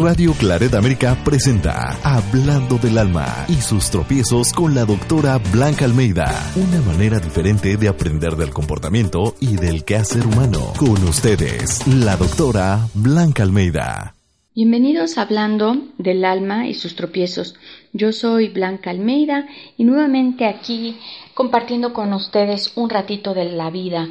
Radio Claret América presenta Hablando del alma y sus tropiezos con la doctora Blanca Almeida. Una manera diferente de aprender del comportamiento y del quehacer humano. Con ustedes, la doctora Blanca Almeida. Bienvenidos a Hablando del alma y sus tropiezos. Yo soy Blanca Almeida y nuevamente aquí compartiendo con ustedes un ratito de la vida.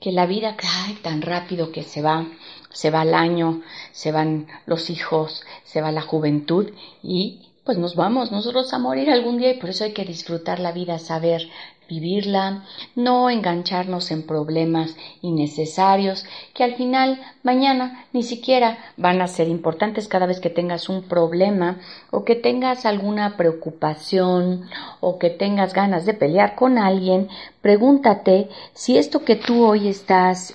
Que la vida, ay, tan rápido que se va. Se va el año, se van los hijos, se va la juventud y pues nos vamos nosotros a morir algún día, y por eso hay que disfrutar la vida, saber vivirla, no engancharnos en problemas innecesarios que al final mañana ni siquiera van a ser importantes. Cada vez que tengas un problema o que tengas alguna preocupación o que tengas ganas de pelear con alguien, pregúntate si esto que tú hoy estás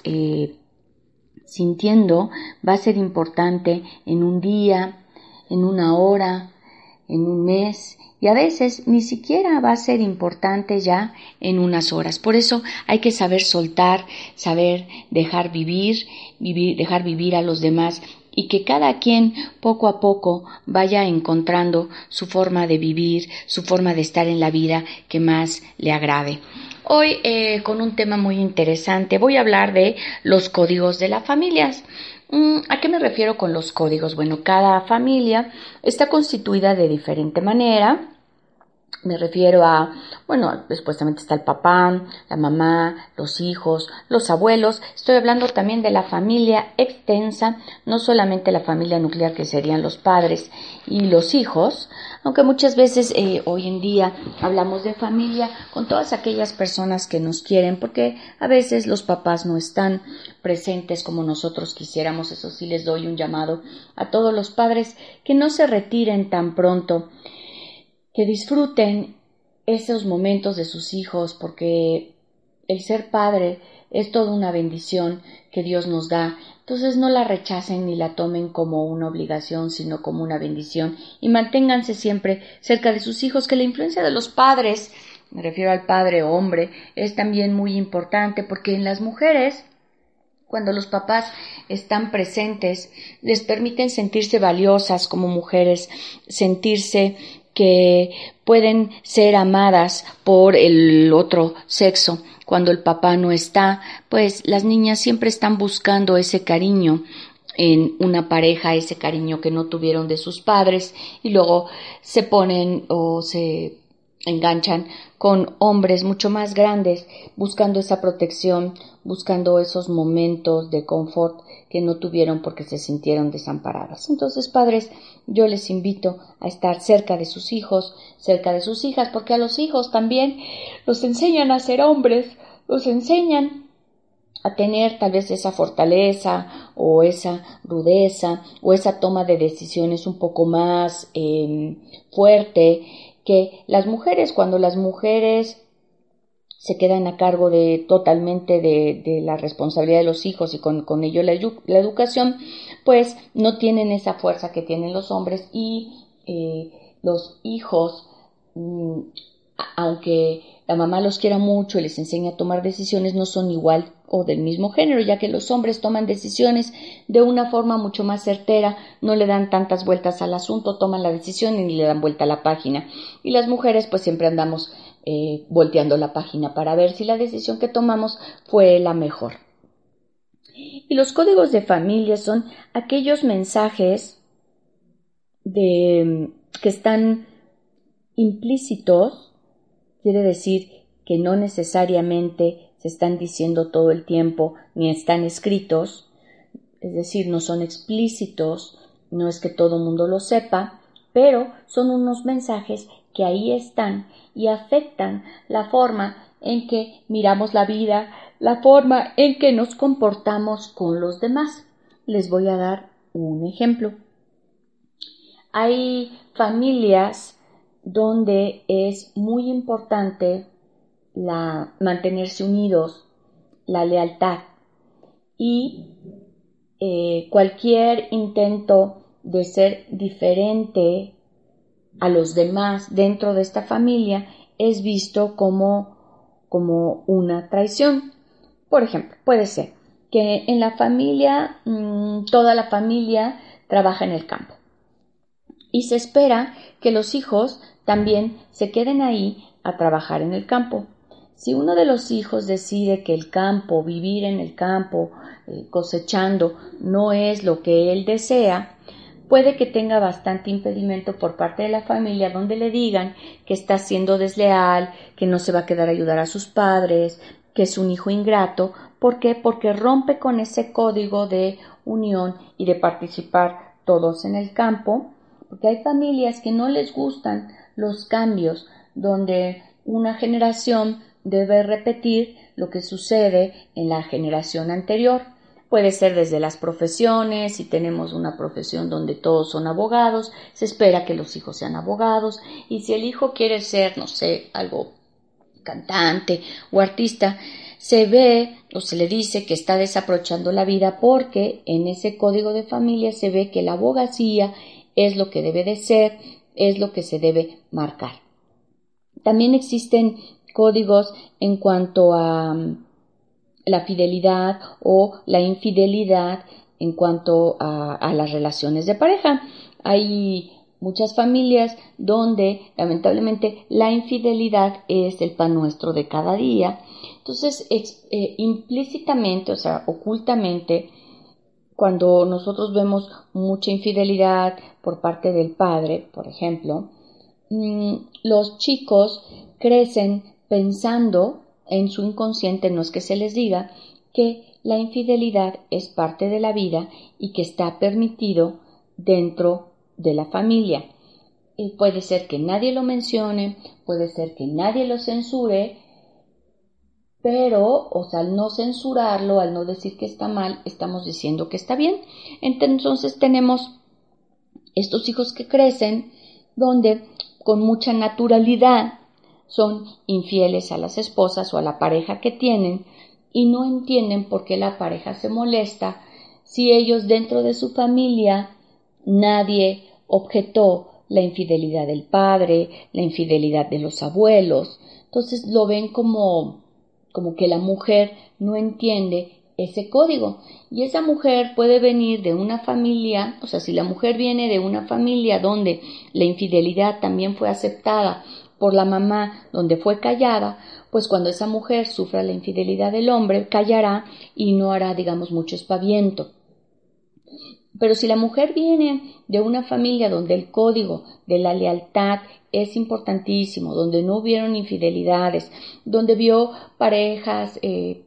sintiendo va a ser importante en un día, en una hora, en un mes, y a veces ni siquiera va a ser importante ya en unas horas. Por eso hay que saber soltar, saber dejar vivir, dejar vivir a los demás, y que cada quien poco a poco vaya encontrando su forma de vivir, su forma de estar en la vida que más le agrade. Hoy con un tema muy interesante voy a hablar de los códigos de las familias. ¿A qué me refiero con los códigos? Bueno, cada familia está constituida de diferente manera. Me refiero a, bueno, después también está el papá, la mamá, los hijos, los abuelos. Estoy hablando también de la familia extensa, no solamente la familia nuclear, que serían los padres y los hijos, aunque muchas veces hoy en día hablamos de familia con todas aquellas personas que nos quieren, porque a veces los papás no están presentes como nosotros quisiéramos. Eso sí, les doy un llamado a todos los padres que no se retiren tan pronto, que disfruten esos momentos de sus hijos, porque el ser padre es toda una bendición que Dios nos da. Entonces no la rechacen ni la tomen como una obligación, sino como una bendición, y manténganse siempre cerca de sus hijos, que la influencia de los padres, me refiero al padre hombre, es también muy importante, porque en las mujeres, cuando los papás están presentes, les permiten sentirse valiosas como mujeres, sentirse que pueden ser amadas por el otro sexo. Cuando el papá no está, pues las niñas siempre están buscando ese cariño en una pareja, ese cariño que no tuvieron de sus padres, y luego se ponen o se enganchan con hombres mucho más grandes, buscando esa protección, buscando esos momentos de confort que no tuvieron porque se sintieron desamparadas. Entonces, padres, yo les invito a estar cerca de sus hijos, cerca de sus hijas, porque a los hijos también los enseñan a ser hombres, los enseñan a tener tal vez esa fortaleza o esa rudeza o esa toma de decisiones un poco más fuerte que las mujeres. Cuando las mujeres se quedan a cargo de totalmente de la responsabilidad de los hijos y con ello la educación, pues no tienen esa fuerza que tienen los hombres, y los hijos, aunque la mamá los quiera mucho y les enseña a tomar decisiones, no son igual o del mismo género, ya que los hombres toman decisiones de una forma mucho más certera, no le dan tantas vueltas al asunto, toman la decisión y le dan vuelta a la página, y las mujeres pues siempre andamos volteando la página para ver si la decisión que tomamos fue la mejor. Y los códigos de familia son aquellos mensajes que están implícitos, quiere decir que no necesariamente se están diciendo todo el tiempo ni están escritos, es decir, no son explícitos, no es que todo el mundo lo sepa, pero son unos mensajes que ahí están y afectan la forma en que miramos la vida, la forma en que nos comportamos con los demás. Les voy a dar un ejemplo. Hay familias donde es muy importante mantenerse unidos, la lealtad y cualquier intento de ser diferente a los demás dentro de esta familia es visto como una traición. Por ejemplo, puede ser que en la familia, toda la familia trabaja en el campo y se espera que los hijos también se queden ahí a trabajar en el campo. Si uno de los hijos decide que el campo, vivir en el campo, cosechando, no es lo que él desea, puede que tenga bastante impedimento por parte de la familia donde le digan que está siendo desleal, que no se va a quedar a ayudar a sus padres, que es un hijo ingrato. ¿Por qué? Porque rompe con ese código de unión y de participar todos en el campo, porque hay familias que no les gustan los cambios, donde una generación debe repetir lo que sucede en la generación anterior. Puede ser desde las profesiones. Si tenemos una profesión donde todos son abogados, se espera que los hijos sean abogados, y si el hijo quiere ser, no sé, algo cantante o artista, se ve o se le dice que está desaprovechando la vida, porque en ese código de familia se ve que la abogacía es lo que debe de ser, es lo que se debe marcar. También existen códigos en cuanto a la fidelidad o la infidelidad en cuanto a las relaciones de pareja. Hay muchas familias donde lamentablemente la infidelidad es el pan nuestro de cada día. Entonces implícitamente, o sea, ocultamente, cuando nosotros vemos mucha infidelidad por parte del padre, por ejemplo, los chicos crecen pensando en su inconsciente, no es que se les diga, que la infidelidad es parte de la vida y que está permitido dentro de la familia. Y puede ser que nadie lo mencione, puede ser que nadie lo censure, pero, o sea, al no censurarlo, al no decir que está mal, estamos diciendo que está bien. Entonces tenemos estos hijos que crecen donde con mucha naturalidad son infieles a las esposas o a la pareja que tienen, y no entienden por qué la pareja se molesta si ellos dentro de su familia nadie objetó la infidelidad del padre, la infidelidad de los abuelos. Entonces lo ven como que la mujer no entiende ese código, y esa mujer puede venir de una familia, o sea, si la mujer viene de una familia donde la infidelidad también fue aceptada por la mamá, donde fue callada, pues cuando esa mujer sufra la infidelidad del hombre, callará y no hará, digamos, mucho espaviento. Pero si la mujer viene de una familia donde el código de la lealtad es importantísimo, donde no hubieron infidelidades, donde vio parejas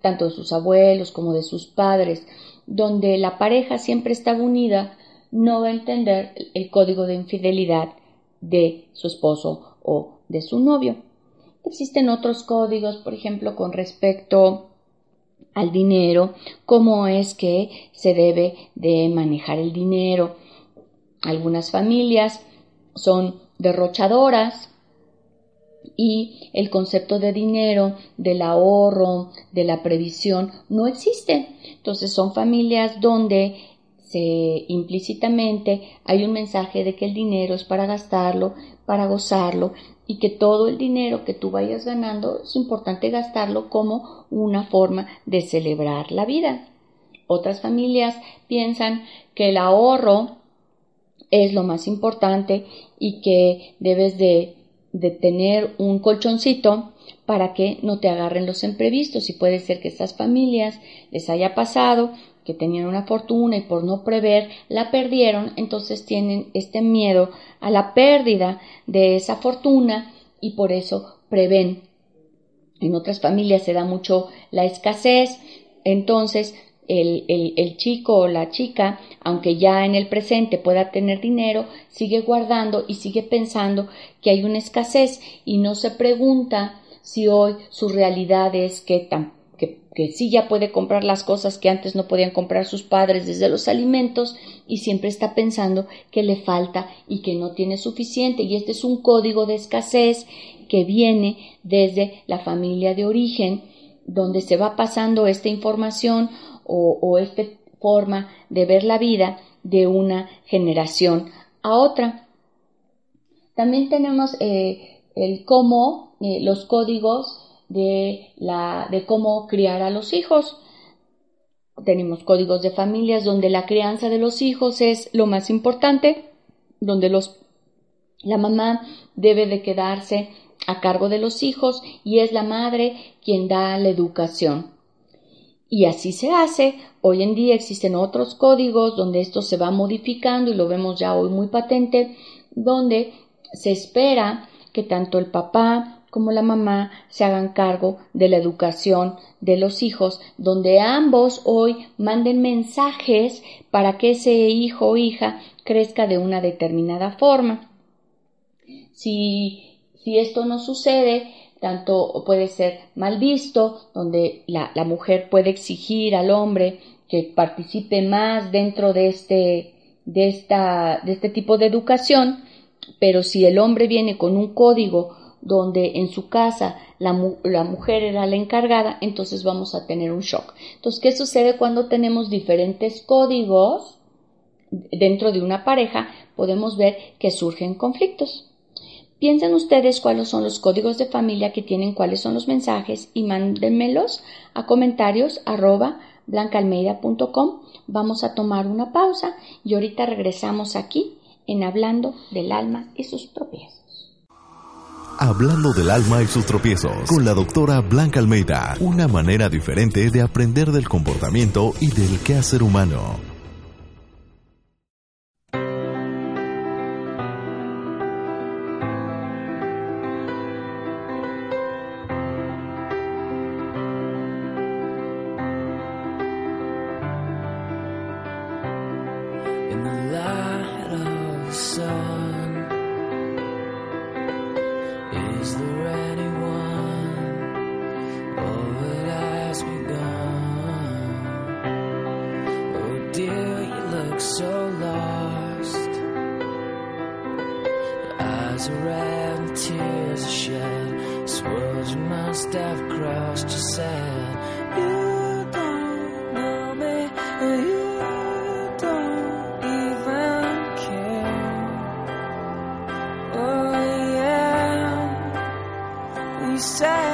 tanto de sus abuelos como de sus padres, donde la pareja siempre estaba unida, no va a entender el código de infidelidad de su esposo o de su novio. Existen otros códigos, por ejemplo, con respecto al dinero, cómo es que se debe de manejar el dinero. Algunas familias son derrochadoras y el concepto de dinero, del ahorro, de la previsión no existe. Entonces son familias donde implícitamente hay un mensaje de que el dinero es para gastarlo, para gozarlo, y que todo el dinero que tú vayas ganando es importante gastarlo como una forma de celebrar la vida. Otras familias piensan que el ahorro es lo más importante y que debes de tener un colchoncito para que no te agarren los imprevistos, y puede ser que estas familias les haya pasado que tenían una fortuna y por no prever la perdieron, entonces tienen este miedo a la pérdida de esa fortuna y por eso prevén. En otras familias se da mucho la escasez, entonces el chico o la chica, aunque ya en el presente pueda tener dinero, sigue guardando y sigue pensando que hay una escasez y no se pregunta si hoy su realidad es que que sí ya puede comprar las cosas que antes no podían comprar sus padres, desde los alimentos, y siempre está pensando que le falta y que no tiene suficiente. Y este es un código de escasez que viene desde la familia de origen, donde se va pasando esta información o esta forma de ver la vida de una generación a otra. También tenemos el cómo, los códigos de cómo criar a los hijos. Tenemos códigos de familias donde la crianza de los hijos es lo más importante, donde la mamá debe de quedarse a cargo de los hijos y es la madre quien da la educación. Y así se hace. Hoy en día existen otros códigos donde esto se va modificando y lo vemos ya hoy muy patente, donde se espera que tanto el papá como la mamá se hagan cargo de la educación de los hijos, donde ambos hoy manden mensajes para que ese hijo o hija crezca de una determinada forma. Si esto no sucede, tanto puede ser mal visto, donde la mujer puede exigir al hombre que participe más dentro de este tipo de educación, pero si el hombre viene con un código donde en su casa la mujer era la encargada, entonces vamos a tener un shock. Entonces, ¿qué sucede cuando tenemos diferentes códigos dentro de una pareja? Podemos ver que surgen conflictos. Piensen ustedes cuáles son los códigos de familia que tienen, cuáles son los mensajes, y mándenmelos a comentarios@blancaalmeida.com. Vamos a tomar una pausa y ahorita regresamos aquí en Hablando del alma y sus tropiezos. Hablando del alma y sus tropiezos, con la doctora Blanca Almeida, una manera diferente de aprender del comportamiento y del quehacer humano. Said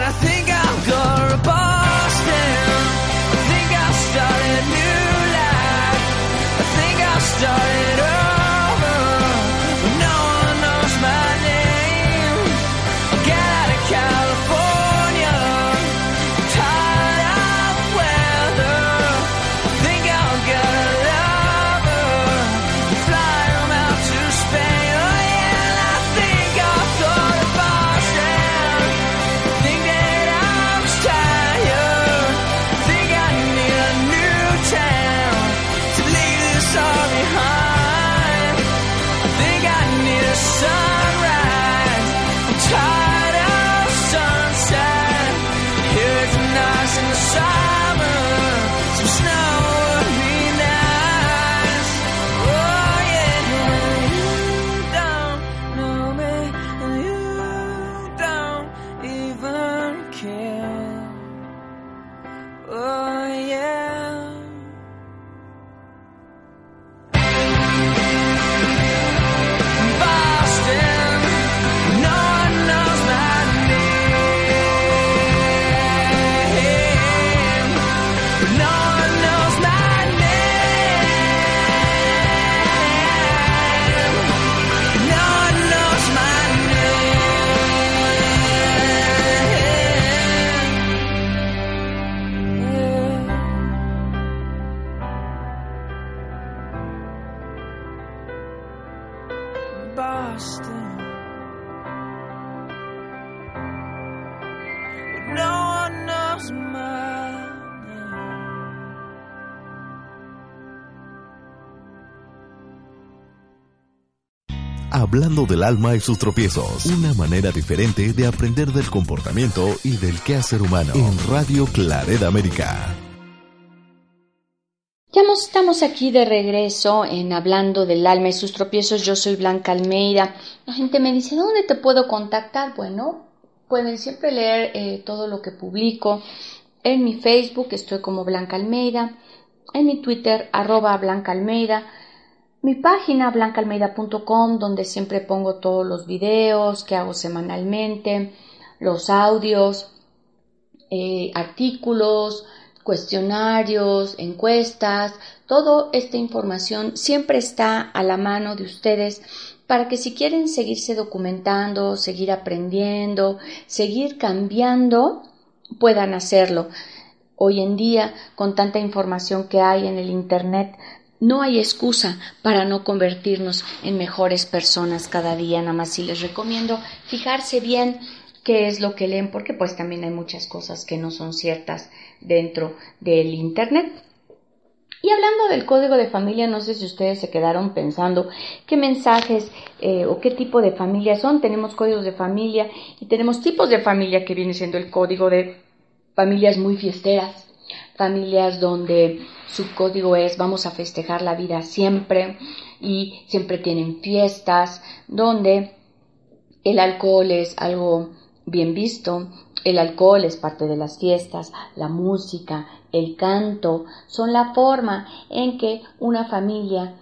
I think I'll go to Boston. I think I'll Hablando del alma y sus tropiezos, una manera diferente de aprender del comportamiento y del quehacer humano en Radio Claret América. Ya estamos aquí de regreso en Hablando del alma y sus tropiezos. Yo soy Blanca Almeida. La gente me dice, ¿dónde te puedo contactar? Bueno, pueden siempre leer todo lo que publico. En mi Facebook estoy como Blanca Almeida. En mi Twitter, @BlancaAlmeida. Mi página blancaalmeida.com, donde siempre pongo todos los videos que hago semanalmente, los audios, artículos, cuestionarios, encuestas. Toda esta información siempre está a la mano de ustedes para que si quieren seguirse documentando, seguir aprendiendo, seguir cambiando, puedan hacerlo. Hoy en día, con tanta información que hay en el Internet, no hay excusa para no convertirnos en mejores personas cada día. Nada más sí les recomiendo fijarse bien qué es lo que leen, porque pues también hay muchas cosas que no son ciertas dentro del Internet. Y hablando del código de familia, no sé si ustedes se quedaron pensando qué mensajes o qué tipo de familia son. Tenemos códigos de familia y tenemos tipos de familia, que viene siendo el código de familias muy fiesteras. Familias donde su código es vamos a festejar la vida siempre y siempre tienen fiestas, donde el alcohol es algo bien visto, el alcohol es parte de las fiestas, la música, el canto, son la forma en que una familia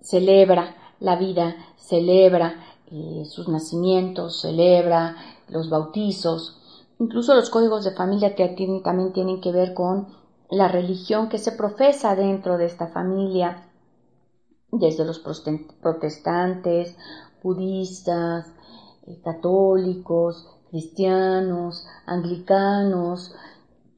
celebra la vida, celebra sus nacimientos, celebra los bautizos. Incluso los códigos de familia también tienen que ver con la religión que se profesa dentro de esta familia, desde los protestantes, budistas, católicos, cristianos, anglicanos,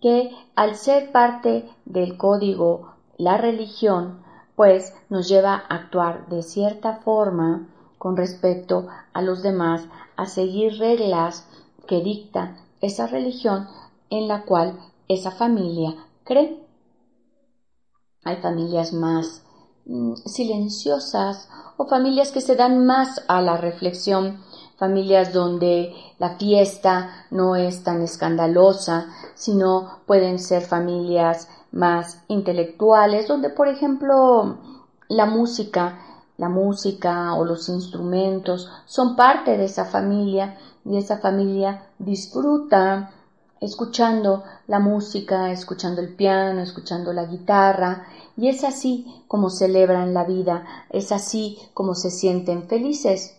que al ser parte del código la religión, pues nos lleva a actuar de cierta forma con respecto a los demás, a seguir reglas que dicta esa religión en la cual esa familia cree. Hay familias más silenciosas o familias que se dan más a la reflexión, familias donde la fiesta no es tan escandalosa, sino pueden ser familias más intelectuales, donde por ejemplo la música o los instrumentos son parte de esa familia, y esa familia disfruta escuchando la música, escuchando el piano, escuchando la guitarra, y es así como celebran la vida, es así como se sienten felices.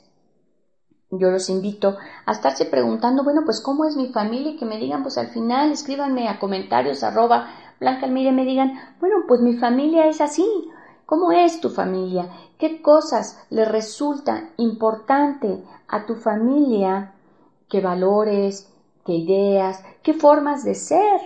Yo los invito a estarse preguntando, bueno, pues ¿cómo es mi familia? Y que me digan, pues al final escríbanme a comentarios @BlancaAlmeida y me digan, bueno, pues mi familia es así. ¿Cómo es tu familia? ¿Qué cosas le resulta importante a tu familia? ¿Qué valores? ¿Qué ideas? ¿Qué formas de ser?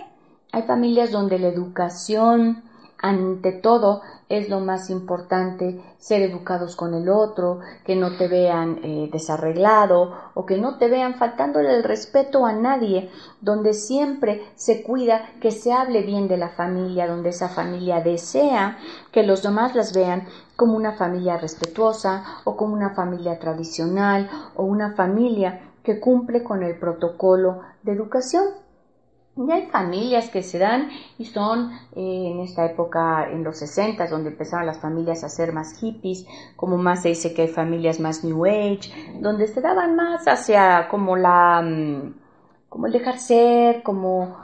Hay familias donde la educación, ante todo, es lo más importante, ser educados con el otro, que no te vean desarreglado o que no te vean faltándole el respeto a nadie, donde siempre se cuida que se hable bien de la familia, donde esa familia desea que los demás las vean como una familia respetuosa o como una familia tradicional o una familia que cumple con el protocolo de educación. Y hay familias que se dan y son en esta época, en los 60s, donde empezaron las familias a ser más hippies, como más se dice que hay familias más new age, donde se daban más hacia como el dejar ser, como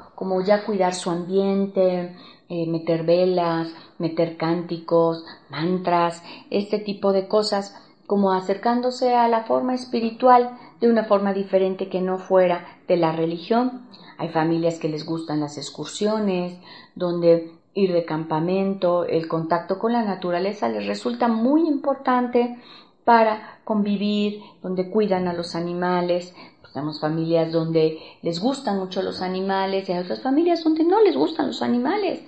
ya cuidar su ambiente, meter velas, meter cánticos, mantras, este tipo de cosas, como acercándose a la forma espiritual de una forma diferente que no fuera de la religión. Hay familias que les gustan las excursiones, donde ir de campamento, el contacto con la naturaleza les resulta muy importante para convivir, donde cuidan a los animales. Pues tenemos familias donde les gustan mucho los animales y hay otras familias donde no les gustan los animales,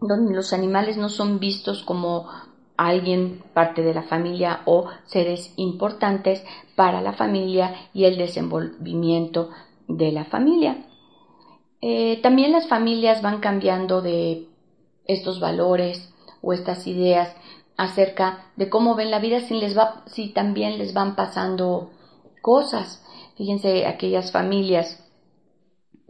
donde los animales no son vistos como alguien, parte de la familia o seres importantes para la familia y el desenvolvimiento de la familia. También las familias van cambiando de estos valores o estas ideas acerca de cómo ven la vida, si también les van pasando cosas. Fíjense, aquellas familias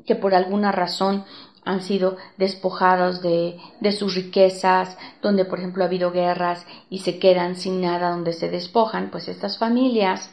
que por alguna razón han sido despojados de sus riquezas, donde por ejemplo ha habido guerras y se quedan sin nada, donde se despojan, pues estas familias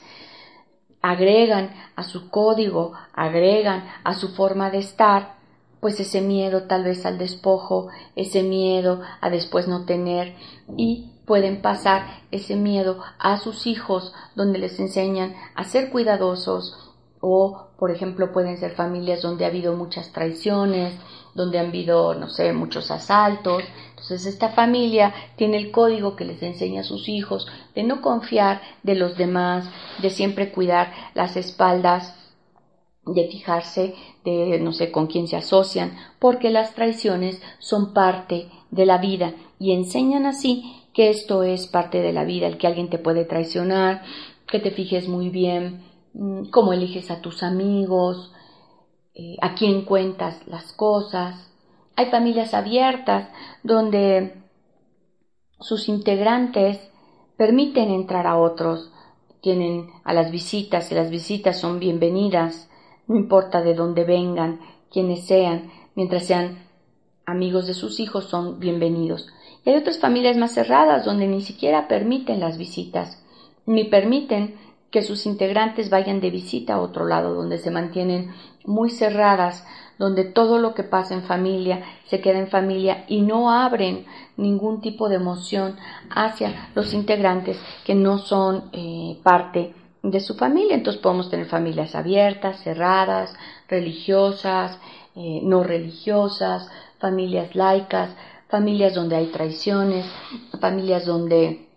agregan a su código, agregan a su forma de estar, pues ese miedo tal vez al despojo, ese miedo a después no tener, y pueden pasar ese miedo a sus hijos, donde les enseñan a ser cuidadosos, o por ejemplo pueden ser familias donde ha habido muchas traiciones, donde han habido, no sé, muchos asaltos. Entonces esta familia tiene el código que les enseña a sus hijos de no confiar de los demás, de siempre cuidar las espaldas, de fijarse de no sé con quién se asocian, porque las traiciones son parte de la vida y enseñan así que esto es parte de la vida, el que alguien te puede traicionar, que te fijes muy bien cómo eliges a tus amigos, a quién cuentas las cosas. Hay familias abiertas donde sus integrantes permiten entrar a otros, tienen a las visitas, y las visitas son bienvenidas, no importa de dónde vengan, quiénes sean, mientras sean amigos de sus hijos son bienvenidos. Y hay otras familias más cerradas donde ni siquiera permiten las visitas, ni permiten que sus integrantes vayan de visita a otro lado, donde se mantienen muy cerradas, donde todo lo que pasa en familia se queda en familia y no abren ningún tipo de emoción hacia los integrantes que no son parte de su familia. Entonces podemos tener familias abiertas, cerradas, religiosas, no religiosas, familias laicas, familias donde hay traiciones, familias donde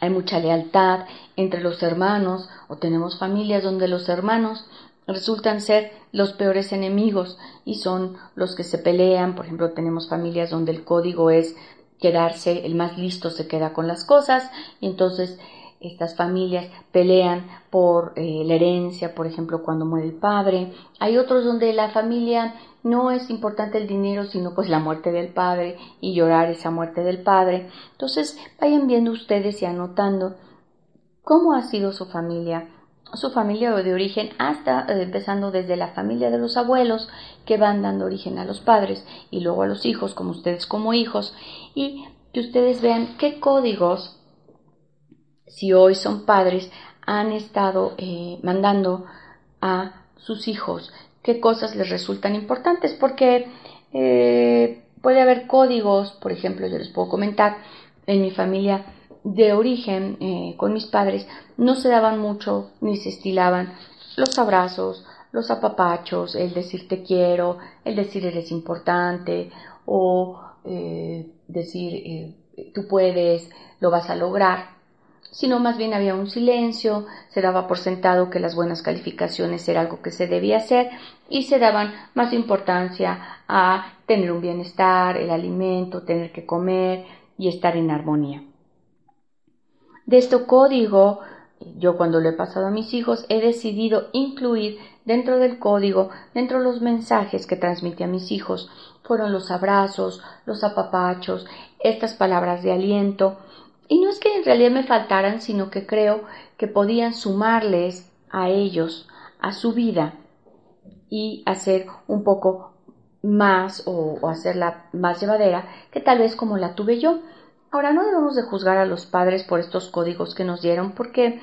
hay mucha lealtad entre los hermanos, o tenemos familias donde los hermanos resultan ser los peores enemigos y son los que se pelean. Por ejemplo, tenemos familias donde el código es quedarse, el más listo se queda con las cosas, y entonces estas familias pelean por la herencia, por ejemplo, cuando muere el padre. Hay otros donde la familia no es importante el dinero, sino pues la muerte del padre y llorar esa muerte del padre. Entonces vayan viendo ustedes y anotando cómo ha sido su familia de origen, hasta empezando desde la familia de los abuelos, que van dando origen a los padres y luego a los hijos, como ustedes como hijos, y que ustedes vean qué códigos, si hoy son padres, han estado mandando a sus hijos, qué cosas les resultan importantes, porque puede haber códigos. Por ejemplo, yo les puedo comentar, en mi familia de origen, con mis padres, no se daban mucho ni se estilaban los abrazos, los apapachos, el decir te quiero, el decir eres importante, o decir tú puedes, lo vas a lograr, sino más bien había un silencio, se daba por sentado que las buenas calificaciones era algo que se debía hacer y se daban más importancia a tener un bienestar, el alimento, tener que comer y estar en armonía. De este código, yo cuando lo he pasado a mis hijos, he decidido incluir dentro del código, dentro de los mensajes que transmití a mis hijos, fueron los abrazos, los apapachos, estas palabras de aliento. Y no es que en realidad me faltaran, sino que creo que podían sumarles a ellos, a su vida, y hacer un poco más o hacerla más llevadera que tal vez como la tuve yo. Ahora, no debemos de juzgar a los padres por estos códigos que nos dieron, porque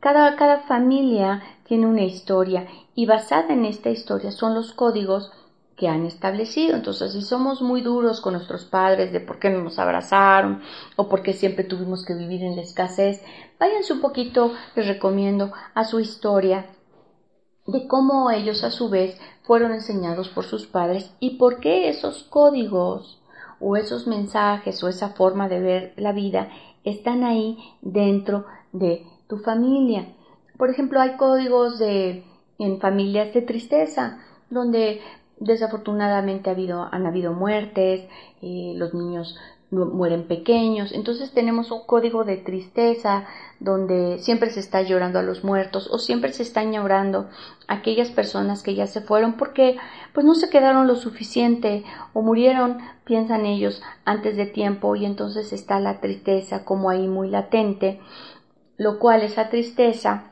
cada familia tiene una historia y basada en esta historia son los códigos que han establecido. Entonces, si somos muy duros con nuestros padres de por qué no nos abrazaron o por qué siempre tuvimos que vivir en la escasez, váyanse un poquito, les recomiendo, a su historia de cómo ellos a su vez fueron enseñados por sus padres y por qué esos códigos o esos mensajes o esa forma de ver la vida están ahí dentro de tu familia. Por ejemplo, hay códigos en familias de tristeza, donde desafortunadamente han habido muertes, los niños mueren pequeños. Entonces tenemos un código de tristeza donde siempre se está llorando a los muertos o siempre se están llorando a aquellas personas que ya se fueron porque pues no se quedaron lo suficiente o murieron, piensan ellos, antes de tiempo, y entonces está la tristeza como ahí muy latente, lo cual esa tristeza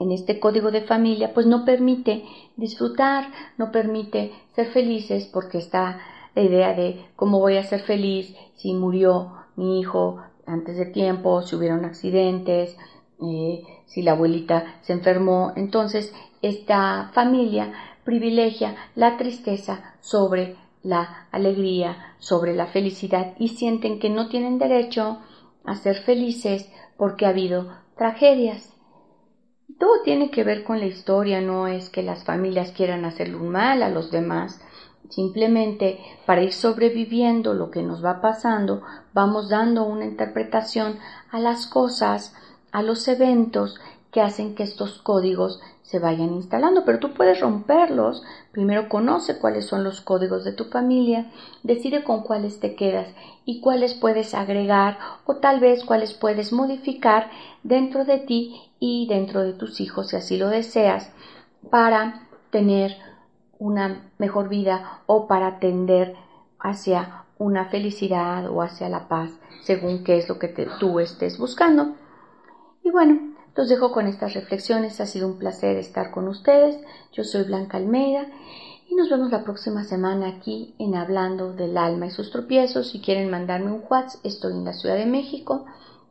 en este código de familia pues no permite disfrutar, no permite ser felices, porque está la idea de cómo voy a ser feliz si murió mi hijo antes de tiempo, si hubieron accidentes, si la abuelita se enfermó. Entonces esta familia privilegia la tristeza sobre la alegría, sobre la felicidad, y sienten que no tienen derecho a ser felices porque ha habido tragedias. Todo tiene que ver con la historia, no es que las familias quieran hacerle un mal a los demás, simplemente para ir sobreviviendo lo que nos va pasando, vamos dando una interpretación a las cosas, a los eventos que hacen que estos códigos se vayan instalando, pero tú puedes romperlos. Primero conoce cuáles son los códigos de tu familia, decide con cuáles te quedas y cuáles puedes agregar o tal vez cuáles puedes modificar dentro de ti y dentro de tus hijos, si así lo deseas, para tener una mejor vida o para tender hacia una felicidad o hacia la paz, según qué es lo que tú estés buscando. Y bueno, los dejo con estas reflexiones. Ha sido un placer estar con ustedes. Yo soy Blanca Almeida y nos vemos la próxima semana aquí en Hablando del alma y sus tropiezos. Si quieren mandarme un WhatsApp, estoy en la Ciudad de México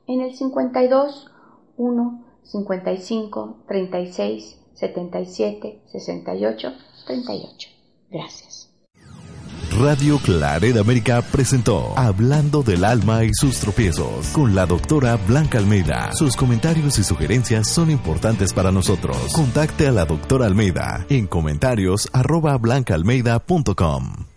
en el 52 1 55 36 77 68 38. Gracias. Radio Claret América presentó Hablando del alma y sus tropiezos con la doctora Blanca Almeida. Sus comentarios y sugerencias son importantes para nosotros. Contacte a la doctora Almeida en comentarios@blancaalmeida.com.